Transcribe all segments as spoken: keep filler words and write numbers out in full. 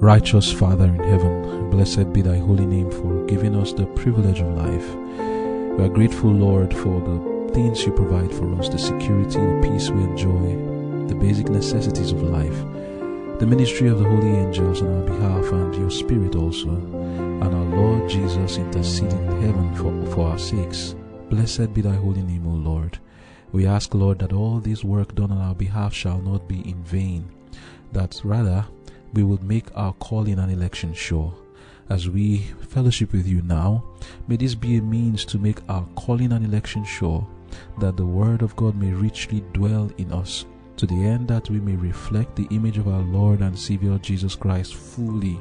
Righteous Father in heaven, blessed be thy holy name for giving us the privilege of life. We are grateful, Lord, for the things you provide for us, the security, the peace we enjoy, the basic necessities of life, the ministry of the holy angels on our behalf, and your Spirit also, and our Lord Jesus interceding in heaven for, for our sakes. Blessed be thy holy name, O Lord. We ask, Lord, that all this work done on our behalf shall not be in vain, that rather we would make our calling and election sure. As we fellowship with you now, may this be a means to make our calling and election sure, that the word of God may richly dwell in us, to the end that we may reflect the image of our Lord and Savior Jesus Christ fully,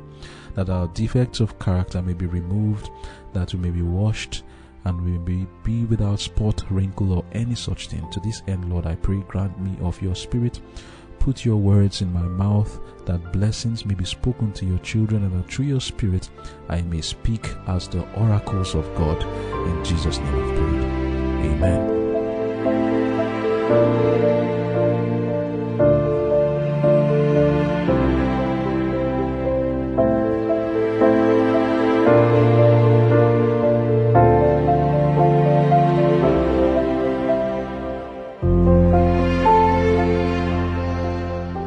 that our defects of character may be removed, that we may be washed, and we may be without spot, wrinkle, or any such thing. To this end, Lord, I pray, grant me of your Spirit. Put your words in my mouth, that blessings may be spoken to your children, and that through your Spirit I may speak as the oracles of God. In Jesus' name I pray. Amen.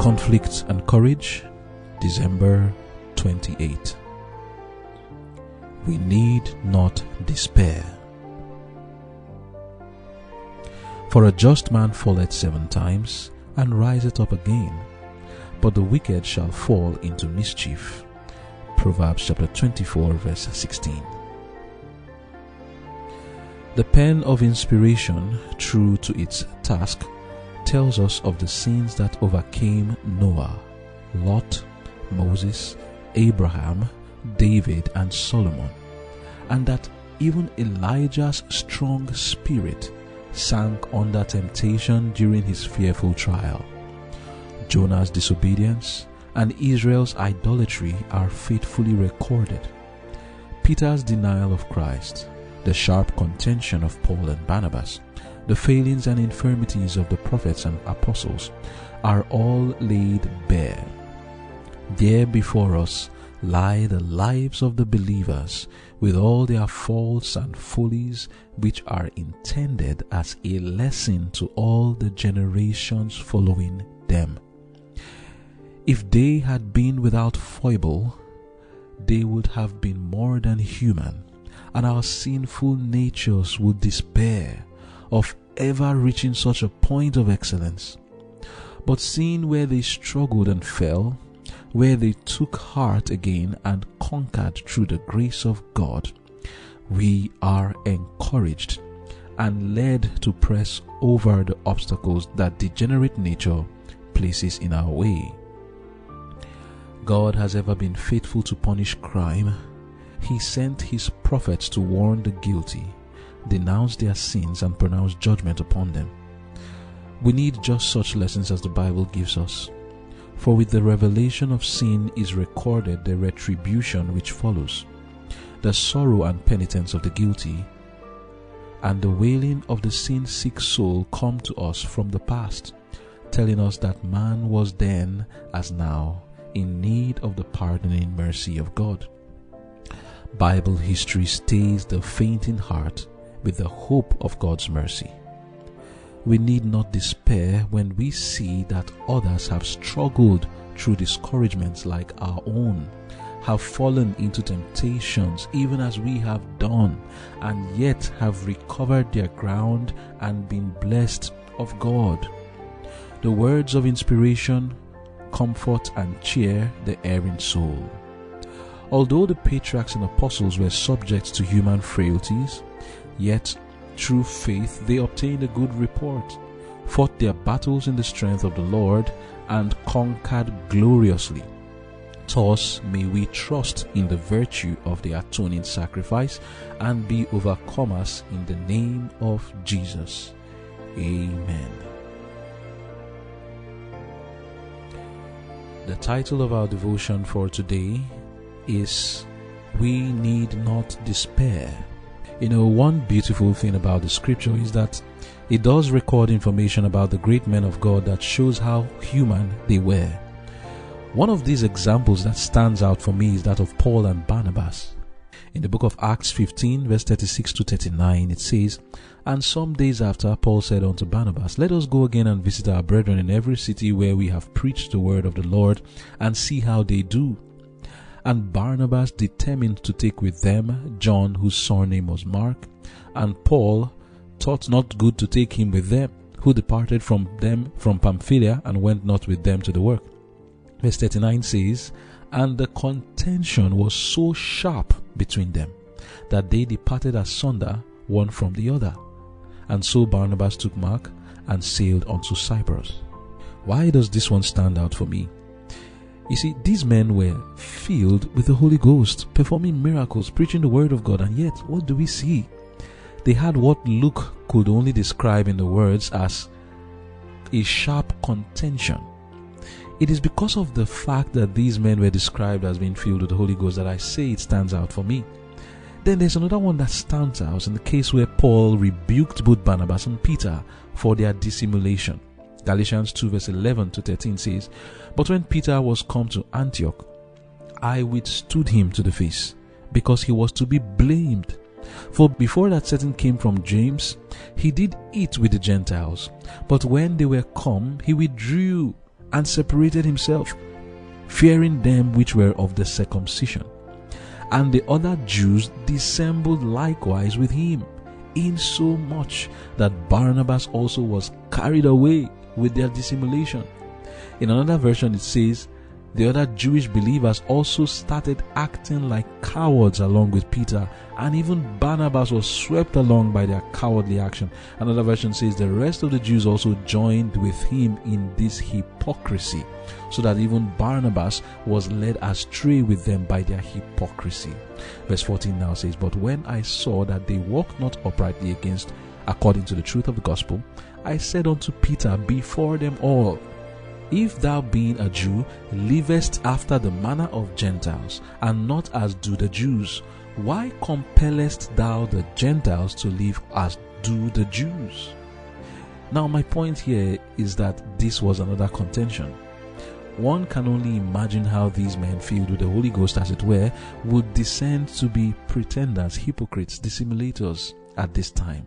Conflict and Courage, December twenty-eighth. We need not despair. For a just man falleth seven times, and riseth up again, but the wicked shall fall into mischief. Proverbs chapter twenty-four, verse sixteen. The pen of inspiration, true to its task, tells us of the sins that overcame Noah, Lot, Moses, Abraham, David, and Solomon, and that even Elijah's strong spirit sank under temptation during his fearful trial. Jonah's disobedience and Israel's idolatry are faithfully recorded. Peter's denial of Christ, the sharp contention of Paul and Barnabas, the failings and infirmities of the prophets and apostles are all laid bare. There before us lie the lives of the believers, with all their faults and follies, which are intended as a lesson to all the generations following them. If they had been without foible, they would have been more than human, and our sinful natures would despair of ever reaching such a point of excellence. But seeing where they struggled and fell, where they took heart again and conquered through the grace of God, we are encouraged and led to press over the obstacles that degenerate nature places in our way. God has ever been faithful to punish crime. He sent his prophets to warn the guilty, denounce their sins, and pronounce judgment upon them. We need just such lessons as the Bible gives us. For with the revelation of sin is recorded the retribution which follows, the sorrow and penitence of the guilty, and the wailing of the sin-sick soul come to us from the past, telling us that man was then, as now, in need of the pardoning mercy of God. Bible history stays the fainting heart with the hope of God's mercy. We need not despair when we see that others have struggled through discouragements like our own, have fallen into temptations even as we have done, and yet have recovered their ground and been blessed of God. The words of inspiration comfort and cheer the erring soul. Although the patriarchs and apostles were subject to human frailties, yet through faith they obtained a good report, fought their battles in the strength of the Lord, and conquered gloriously. Thus may we trust in the virtue of the atoning sacrifice and be overcomers in the name of Jesus. Amen. The title of our devotion for today is We Need Not Despair. You know, one beautiful thing about the scripture is that it does record information about the great men of God that shows how human they were. One of these examples that stands out for me is that of Paul and Barnabas. In the book of Acts fifteen, verse thirty-six to thirty-nine, it says, "And some days after, Paul said unto Barnabas, Let us go again and visit our brethren in every city where we have preached the word of the Lord, and see how they do. And Barnabas determined to take with them John, whose surname was Mark. And Paul thought not good to take him with them, who departed from them from Pamphylia, and went not with them to the work." Verse thirty-nine says, "And the contention was so sharp between them, that they departed asunder one from the other. And so Barnabas took Mark, and sailed unto Cyprus." Why does this one stand out for me? You see, these men were filled with the Holy Ghost, performing miracles, preaching the word of God, and yet, what do we see? They had what Luke could only describe in the words as a sharp contention. It is because of the fact that these men were described as being filled with the Holy Ghost that I say it stands out for me. Then there's another one that stands out in the case where Paul rebuked both Barnabas and Peter for their dissimulation. Galatians two verse eleven to thirteen says, "But when Peter was come to Antioch, I withstood him to the face, because he was to be blamed. For before that certain came from James, he did eat with the Gentiles. But when they were come, he withdrew, and separated himself, fearing them which were of the circumcision. And the other Jews dissembled likewise with him, insomuch that Barnabas also was carried away with their dissimulation." In another version it says, "The other Jewish believers also started acting like cowards along with Peter, and even Barnabas was swept along by their cowardly action." Another version says, "The rest of the Jews also joined with him in this hypocrisy, so that even Barnabas was led astray with them by their hypocrisy." Verse fourteen now says, "But when I saw that they walked not uprightly against, according to the truth of the gospel, I said unto Peter before them all, If thou, being a Jew, livest after the manner of Gentiles, and not as do the Jews, why compellest thou the Gentiles to live as do the Jews?" Now, my point here is that this was another contention. One can only imagine how these men, filled with the Holy Ghost as it were, would descend to be pretenders, hypocrites, dissimulators at this time.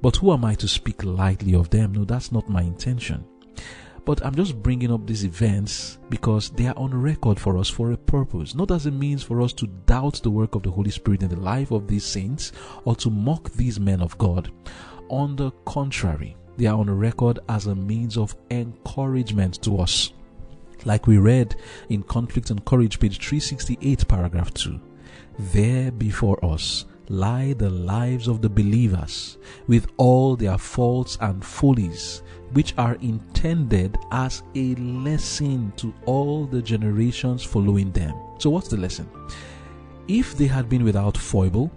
But who am I to speak lightly of them? No, that's not my intention. But I'm just bringing up these events because they are on record for us for a purpose, not as a means for us to doubt the work of the Holy Spirit in the life of these saints or to mock these men of God. On the contrary, they are on record as a means of encouragement to us. Like we read in Conflict and Courage, page three sixty-eight, paragraph two, "There before us lie the lives of the believers with all their faults and follies, which are intended as a lesson to all the generations following them." So what's the lesson? If they had been without foible,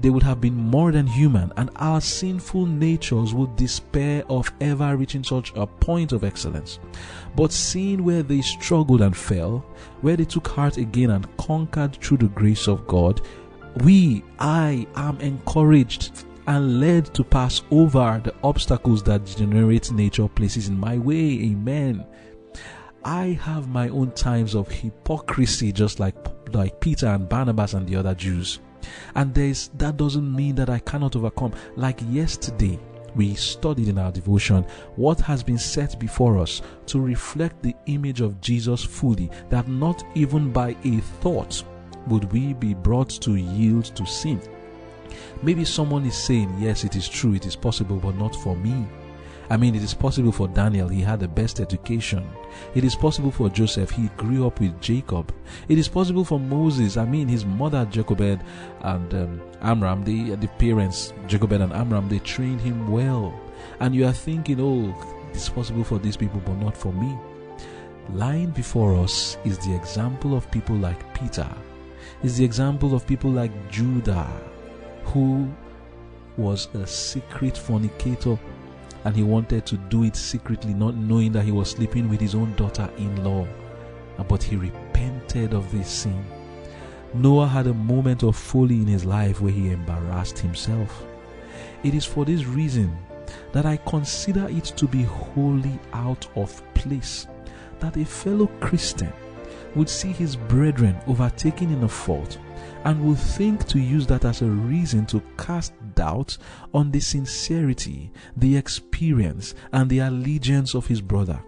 they would have been more than human, and our sinful natures would despair of ever reaching such a point of excellence. But seeing where they struggled and fell, where they took heart again and conquered through the grace of God, we, I am encouraged and led to pass over the obstacles that degenerate nature places in my way. Amen. I have my own times of hypocrisy, just like, like Peter and Barnabas and the other Jews. And there's, that doesn't mean that I cannot overcome. Like yesterday, we studied in our devotion what has been set before us to reflect the image of Jesus fully, that not even by a thought would we be brought to yield to sin. Maybe someone is saying, yes, it is true, it is possible, but not for me. I mean, it is possible for Daniel, he had the best education. It is possible for Joseph, he grew up with Jacob. It is possible for Moses, I mean, his mother Jochebed and um, Amram, they, the parents Jochebed and Amram, they trained him well. And you are thinking, oh, it's possible for these people, but not for me. Lying before us is the example of people like Peter, is the example of people like Judah, who was a secret fornicator, and he wanted to do it secretly, not knowing that he was sleeping with his own daughter-in-law, but he repented of this sin. Noah had a moment of folly in his life where he embarrassed himself. It is for this reason that I consider it to be wholly out of place that a fellow Christian would see his brethren overtaken in a fault and would think to use that as a reason to cast doubt on the sincerity, the experience, and the allegiance of his brother.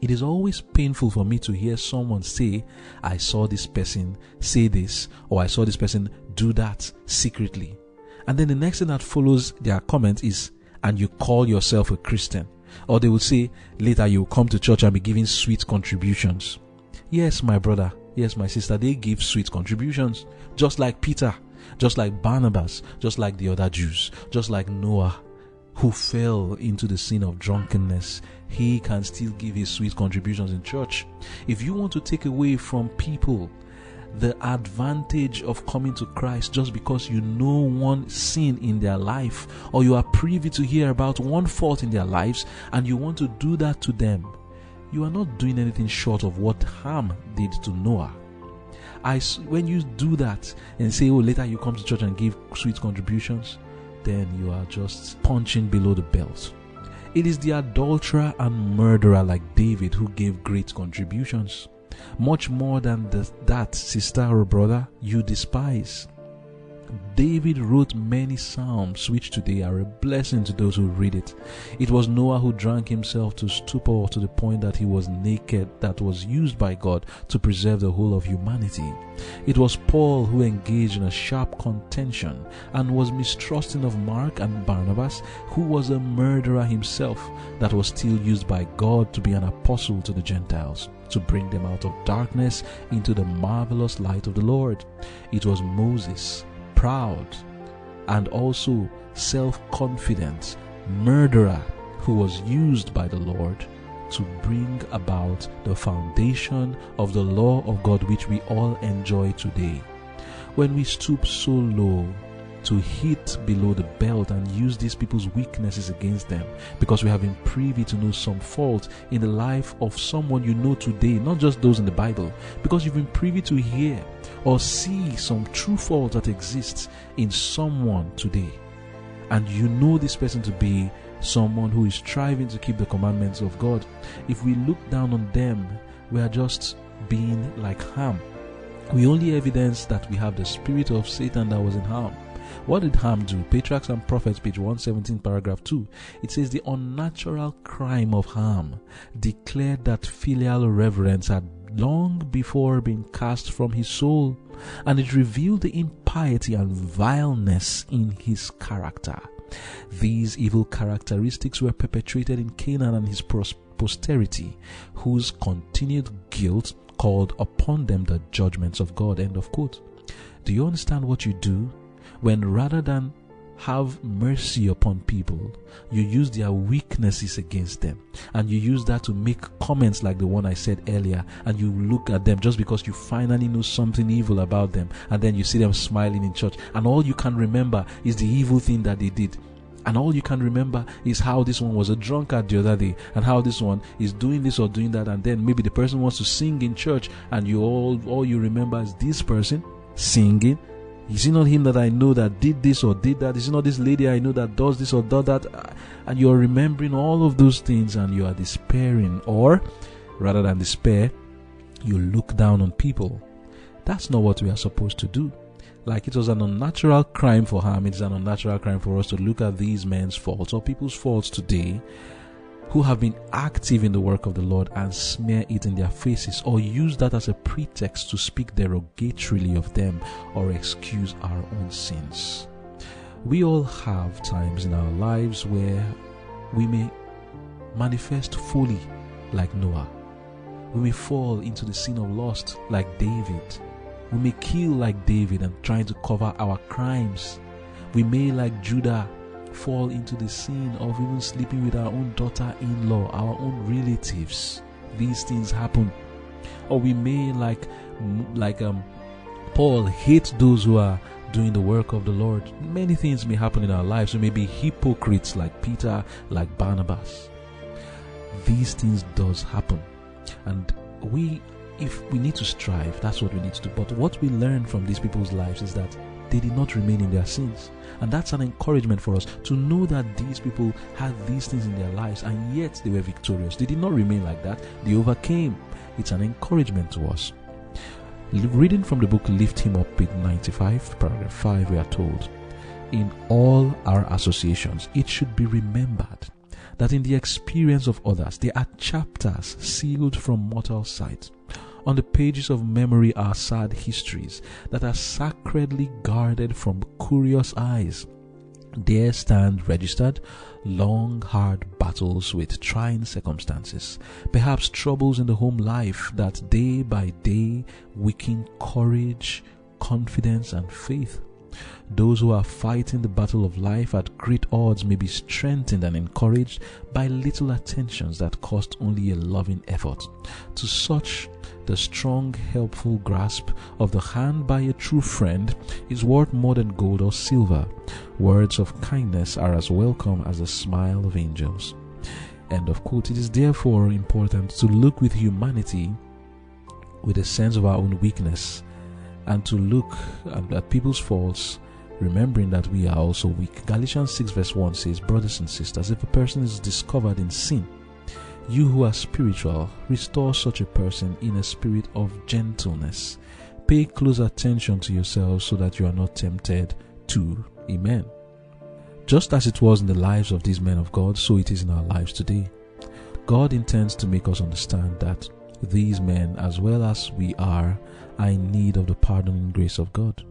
It is always painful for me to hear someone say, I saw this person say this, or I saw this person do that secretly. And then the next thing that follows their comment is, and you call yourself a Christian. Or they will say, later you will come to church and be giving sweet contributions. Yes, my brother. Yes, my sister. They give sweet contributions. Just like Peter. Just like Barnabas. Just like the other Jews. Just like Noah, who fell into the sin of drunkenness. He can still give his sweet contributions in church. If you want to take away from people the advantage of coming to Christ just because you know one sin in their life, or you are privy to hear about one fault in their lives, and you want to do that to them, you are not doing anything short of what Ham did to Noah. I, when you do that and say, oh, later you come to church and give sweet contributions, then you are just punching below the belt. It is the adulterer and murderer like David who gave great contributions. Much more than the, that, sister or brother, you despise. David wrote many psalms which today are a blessing to those who read it. It was Noah who drank himself to stupor to the point that he was naked, that was used by God to preserve the whole of humanity. It was Paul who engaged in a sharp contention and was mistrusting of Mark and Barnabas, who was a murderer himself, that was still used by God to be an apostle to the Gentiles, to bring them out of darkness into the marvelous light of the Lord. It was Moses, proud and also self-confident murderer, who was used by the Lord to bring about the foundation of the law of God which we all enjoy today. When we stoop so low to hit below the belt and use these people's weaknesses against them, because we have been privy to know some fault in the life of someone you know today, not just those in the Bible, because you've been privy to hear or see some true fault that exists in someone today, and you know this person to be someone who is striving to keep the commandments of God. If we look down on them, we are just being like Ham. We only evidence that we have the spirit of Satan that was in Ham. What did Ham do? Patriarchs and Prophets, page one seventeen, paragraph two. It says, the unnatural crime of Ham declared that filial reverence had long before been cast from his soul, and it revealed the impiety and vileness in his character. These evil characteristics were perpetrated in Canaan and his posterity, whose continued guilt called upon them the judgments of God. End of quote. Do you understand what you do when, rather than have mercy upon people, you use their weaknesses against them, and you use that to make comments like the one I said earlier, and you look at them just because you finally know something evil about them, and then you see them smiling in church, and all you can remember is the evil thing that they did, and all you can remember is how this one was a drunkard the other day, and how this one is doing this or doing that, and then maybe the person wants to sing in church, and you all all you remember is this person singing. Is it not him that I know that did this or did that? Is it not this lady I know that does this or does that? And you are remembering all of those things, and you are despairing. Or, rather than despair, you look down on people. That's not what we are supposed to do. Like it was an unnatural crime for Ham, it's an unnatural crime for us to look at these men's faults or people's faults today who have been active in the work of the Lord and smear it in their faces, or use that as a pretext to speak derogatorily of them or excuse our own sins. We all have times in our lives where we may manifest folly like Noah. We may fall into the sin of lust like David. We may kill like David and trying to cover our crimes. We may, like Judah, fall into the sin of even sleeping with our own daughter-in-law, our own relatives. These things happen. Or we may, like like um, Paul, hate those who are doing the work of the Lord. Many things may happen in our lives. We may be hypocrites like Peter, like Barnabas. These things does happen, and we, if we need to strive, that's what we need to do. But what we learn from these people's lives is that they did not remain in their sins, and that's an encouragement for us to know that these people had these things in their lives, and yet they were victorious. They did not remain like that. They overcame. It's an encouragement to us. Reading from the book Lift Him Up, page ninety-five, paragraph five, we are told, in all our associations, it should be remembered that in the experience of others, there are chapters sealed from mortal sight. On the pages of memory are sad histories that are sacredly guarded from curious eyes. There stand registered long, hard battles with trying circumstances, perhaps troubles in the home life that day by day weaken courage, confidence, and faith. Those who are fighting the battle of life at great odds may be strengthened and encouraged by little attentions that cost only a loving effort. To such, the strong, helpful grasp of the hand by a true friend is worth more than gold or silver. Words of kindness are as welcome as the smile of angels. End of quote. It is therefore important to look with humanity, with a sense of our own weakness, and to look at, at people's faults, remembering that we are also weak. Galatians six verse one says, brothers and sisters, if a person is discovered in sin, you who are spiritual, restore such a person in a spirit of gentleness. Pay close attention to yourselves so that you are not tempted too. Amen. Just as it was in the lives of these men of God, so it is in our lives today. God intends to make us understand that these men, as well as we are, are in need of the pardoning grace of God.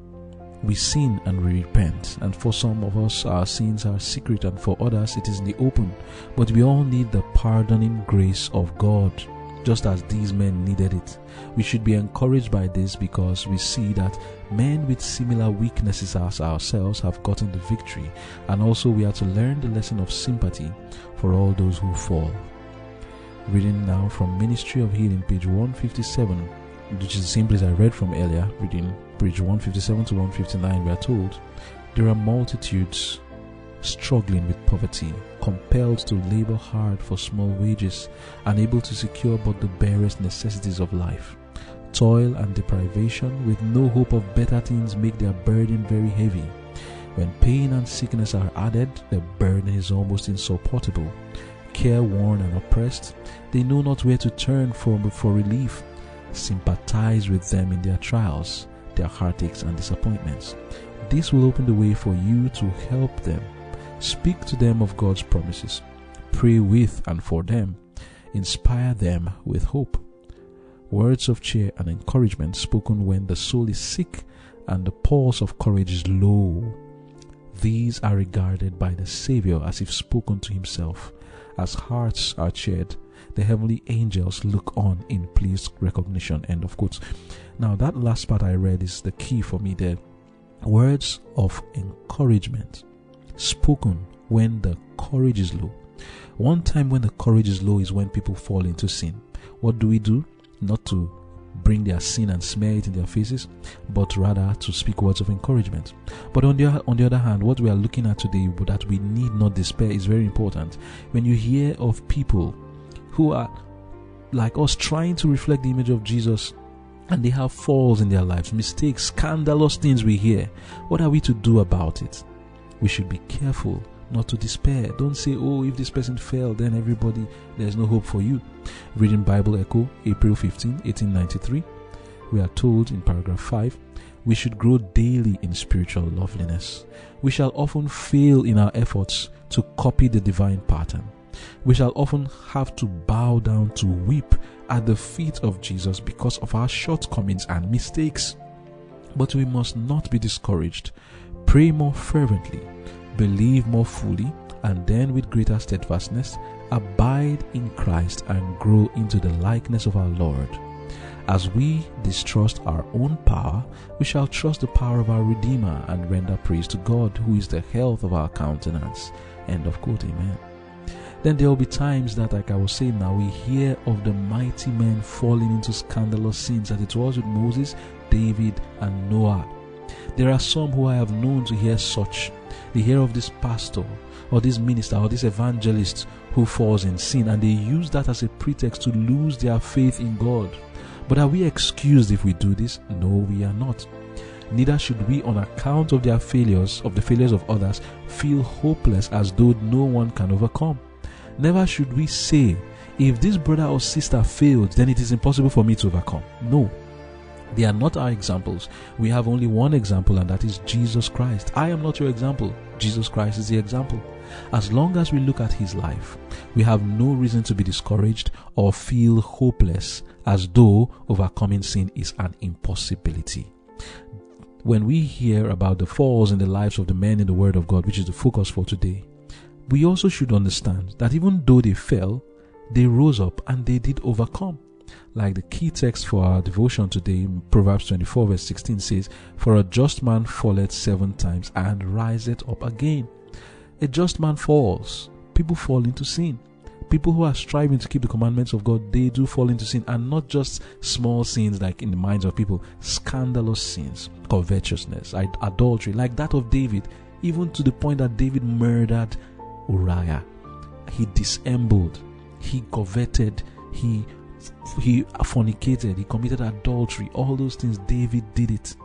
We sin and we repent, and for some of us our sins are secret and for others it is in the open, but we all need the pardoning grace of God, just as these men needed it. We should be encouraged by this because we see that men with similar weaknesses as ourselves have gotten the victory, and also we are to learn the lesson of sympathy for all those who fall. Reading now from Ministry of Healing, page one fifty-seven, which is the same place I read from earlier, reading page one fifty-seven to one fifty-nine, we are told, there are multitudes struggling with poverty, compelled to labor hard for small wages, unable to secure but the barest necessities of life. Toil and deprivation with no hope of better things make their burden very heavy. When pain and sickness are added, the burden is almost insupportable. Careworn and oppressed, they know not where to turn for, for relief. Sympathize with them in their trials, their heartaches and disappointments. This will open the way for you to help them. Speak to them of God's promises. Pray with and for them. Inspire them with hope. Words of cheer and encouragement spoken when the soul is sick and the pulse of courage is low. These are regarded by the Savior as if spoken to himself. As hearts are cheered, the heavenly angels look on in pleased recognition. End of quote. Now that last part I read is the key for me there. Words of encouragement spoken when the courage is low. One time when the courage is low is when people fall into sin. What do we do? Not to bring their sin and smear it in their faces, but rather to speak words of encouragement. But on the, on the other hand, what we are looking at today, that we need not despair, is very important. When you hear of people who are like us trying to reflect the image of Jesus and they have falls in their lives, mistakes, scandalous things we hear, what are we to do about it? We should be careful not to despair. Don't say, oh, if this person failed, then everybody, there's no hope for you. Reading Bible Echo, April fifteenth, eighteen ninety-three, we are told in paragraph five, we should grow daily in spiritual loveliness. We shall often fail in our efforts to copy the divine pattern. We shall often have to bow down to weep at the feet of Jesus because of our shortcomings and mistakes. But we must not be discouraged. Pray more fervently, believe more fully, and then with greater steadfastness, abide in Christ and grow into the likeness of our Lord. As we distrust our own power, we shall trust the power of our Redeemer and render praise to God, who is the health of our countenance. End of quote. Amen. Then there will be times that, like I was saying now, we hear of the mighty men falling into scandalous sins, as it was with Moses, David, and Noah. There are some who I have known to hear such. They hear of this pastor or this minister or this evangelist who falls in sin, and they use that as a pretext to lose their faith in God. But are we excused if we do this? No, we are not. Neither should we, on account of their failures, of the failures of others, feel hopeless as though no one can overcome. Never should we say, if this brother or sister failed, then it is impossible for me to overcome. No, they are not our examples. We have only one example, and that is Jesus Christ. I am not your example. Jesus Christ is the example. As long as we look at his life, we have no reason to be discouraged or feel hopeless, as though overcoming sin is an impossibility. When we hear about the falls in the lives of the men in the Word of God, which is the focus for today, we also should understand that even though they fell, they rose up and they did overcome. Like the key text for our devotion today, Proverbs twenty-four verse sixteen says, "For a just man falleth seven times and riseth up again." A just man falls. People fall into sin. People who are striving to keep the commandments of God, they do fall into sin, and not just small sins like in the minds of people, scandalous sins, covetousness, adultery, like that of David, even to the point that David murdered Uriah. He dissembled, he coveted, he, he fornicated, he committed adultery, all those things. David did it.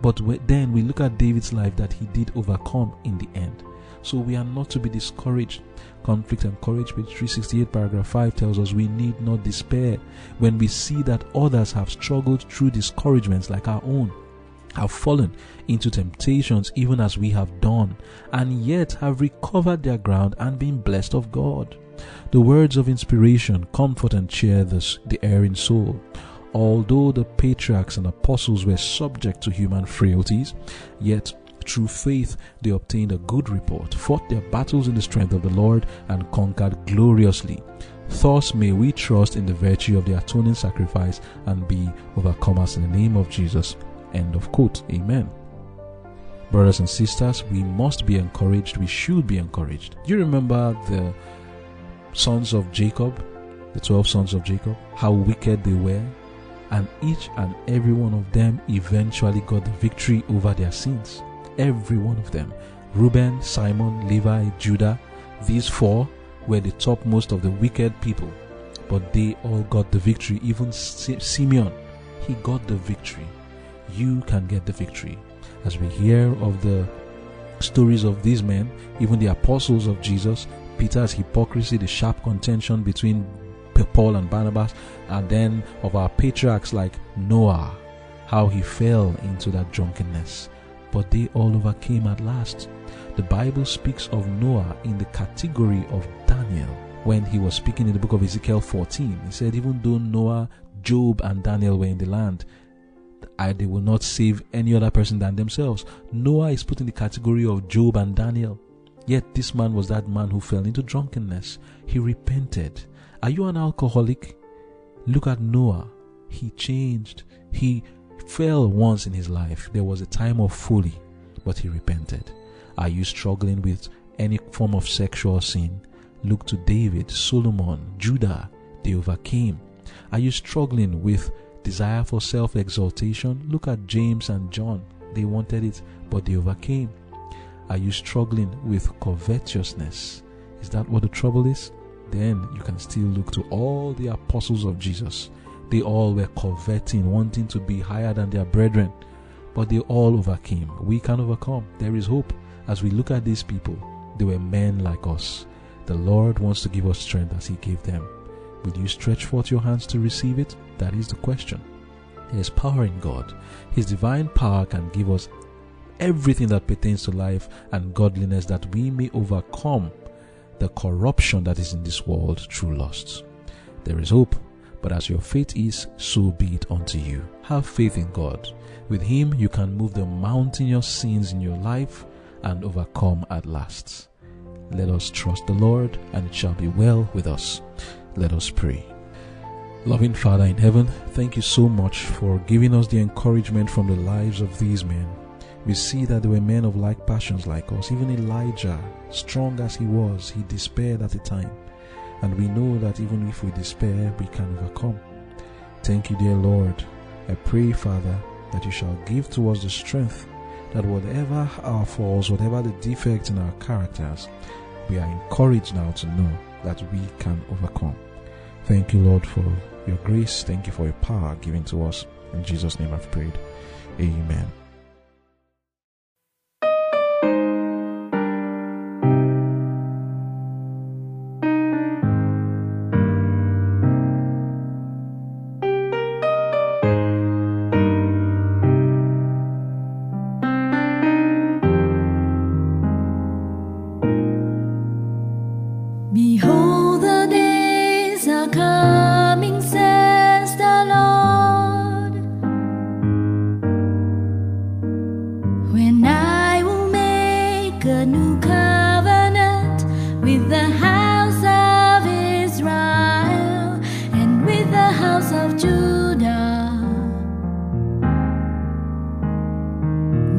But then we look at David's life that he did overcome in the end. So we are not to be discouraged. Conflict and Courage, page three sixty-eight, paragraph five, tells us we need not despair when we see that others have struggled through discouragements like our own, have fallen into temptations even as we have done, and yet have recovered their ground and been blessed of God. The words of inspiration comfort and cheer the, the erring soul. Although the patriarchs and apostles were subject to human frailties, yet through faith they obtained a good report, fought their battles in the strength of the Lord, and conquered gloriously. Thus may we trust in the virtue of the atoning sacrifice and be overcomers in the name of Jesus. End of quote. Amen. Brothers and sisters, we must be encouraged. We should be encouraged. Do you remember the sons of Jacob, the twelve sons of Jacob, how wicked they were? And each and every one of them eventually got the victory over their sins. Every one of them. Reuben, Simon, Levi, Judah, these four were the topmost of the wicked people, but they all got the victory. Even Simeon, he got the victory. You can get the victory. As we hear of the stories of these men, even the apostles of Jesus, Peter's hypocrisy, the sharp contention between Paul and Barnabas, and then of our patriarchs like Noah, how he fell into that drunkenness. But they all overcame at last. The Bible speaks of Noah in the category of Daniel. When he was speaking in the book of Ezekiel fourteen, he said, even though Noah, Job, and Daniel were in the land, they will not save any other person than themselves. Noah is put in the category of Job and Daniel. Yet this man was that man who fell into drunkenness. He repented. Are you an alcoholic? Look at Noah. He changed. He fell once in his life. There was a time of folly, but he repented. Are you struggling with any form of sexual sin? Look to David, Solomon, Judah. They overcame. Are you struggling with desire for self-exaltation? Look at James and John. They wanted it, but they overcame. Are you struggling with covetousness? Is that what the trouble is? Then you can still look to all the apostles of Jesus. They all were coveting, wanting to be higher than their brethren, but they all overcame. We can overcome. There is hope. As we look at these people, they were men like us. The Lord wants to give us strength as he gave them. Will you stretch forth your hands to receive it? That is the question. There is power in God. His divine power can give us everything that pertains to life and godliness, that we may overcome the corruption that is in this world through lusts. There is hope. But as your faith is, so be it unto you. Have faith in God. With him, you can move the mountainous sins in your life and overcome at last. Let us trust the Lord, and it shall be well with us. Let us pray. Loving Father in heaven, thank you so much for giving us the encouragement from the lives of these men. We see that they were men of like passions like us. Even Elijah, strong as he was, he despaired at the time. And we know that even if we despair, we can overcome. Thank you, dear Lord. I pray, Father, that you shall give to us the strength that whatever our faults, whatever the defects in our characters, we are encouraged now to know that we can overcome. Thank you, Lord, for your grace. Thank you for your power given to us. In Jesus' name I've prayed. Amen. make a new covenant with the house of Israel and with the house of Judah.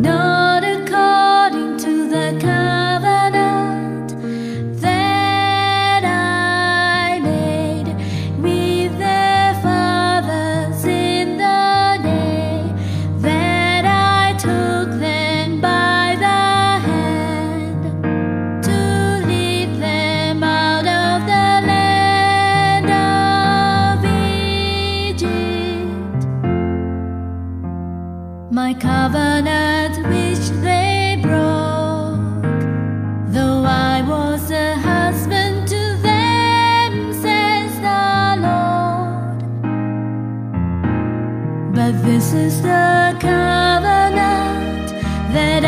Not according to the covenant that I made with their fathers in the day that I took them by the hand to lead them out of the land of Egypt. My covenant is the covenant that I will make with the house of Israel after those days, says the Lord.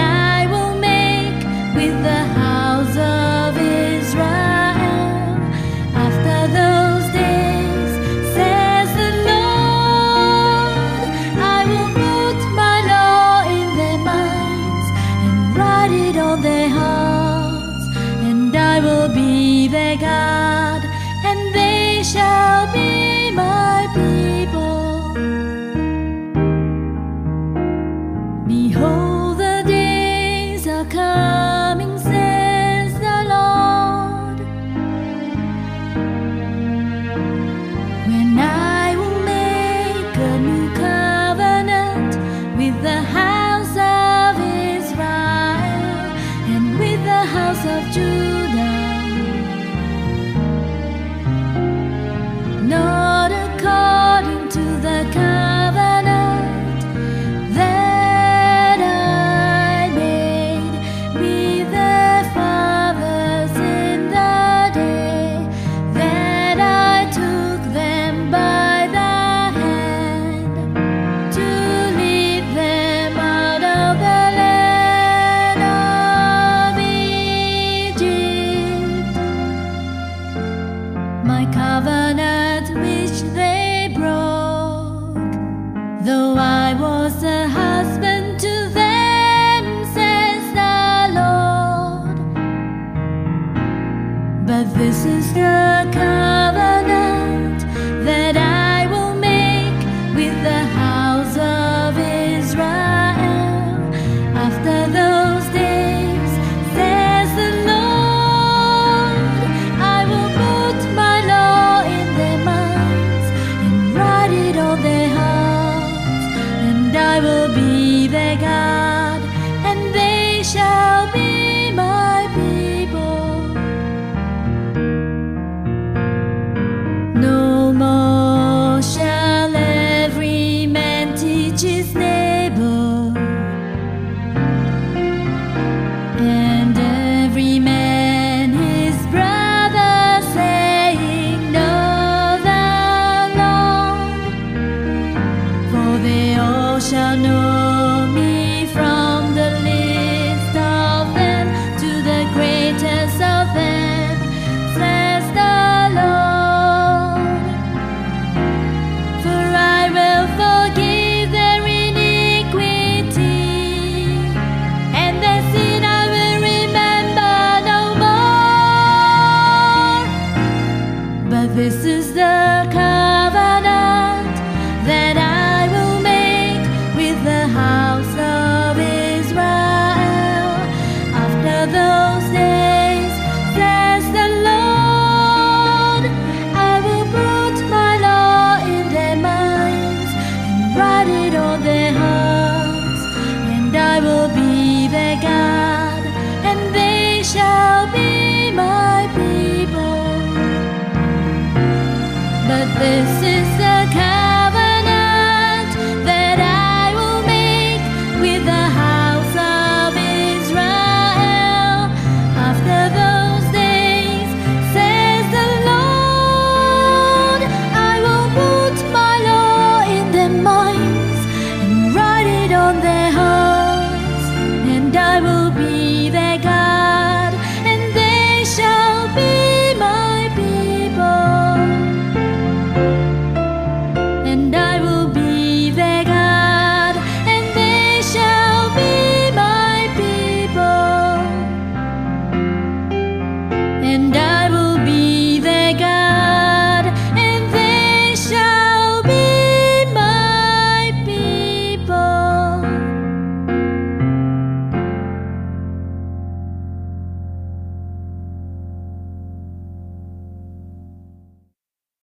I will put my law in their minds and write it on their hearts, and I will be their God, and they shall be my people. Behold, the days are coming, says the Lord, when I will make a new covenant with the house of Israel and with the house of Judah. Not according to the covenant this.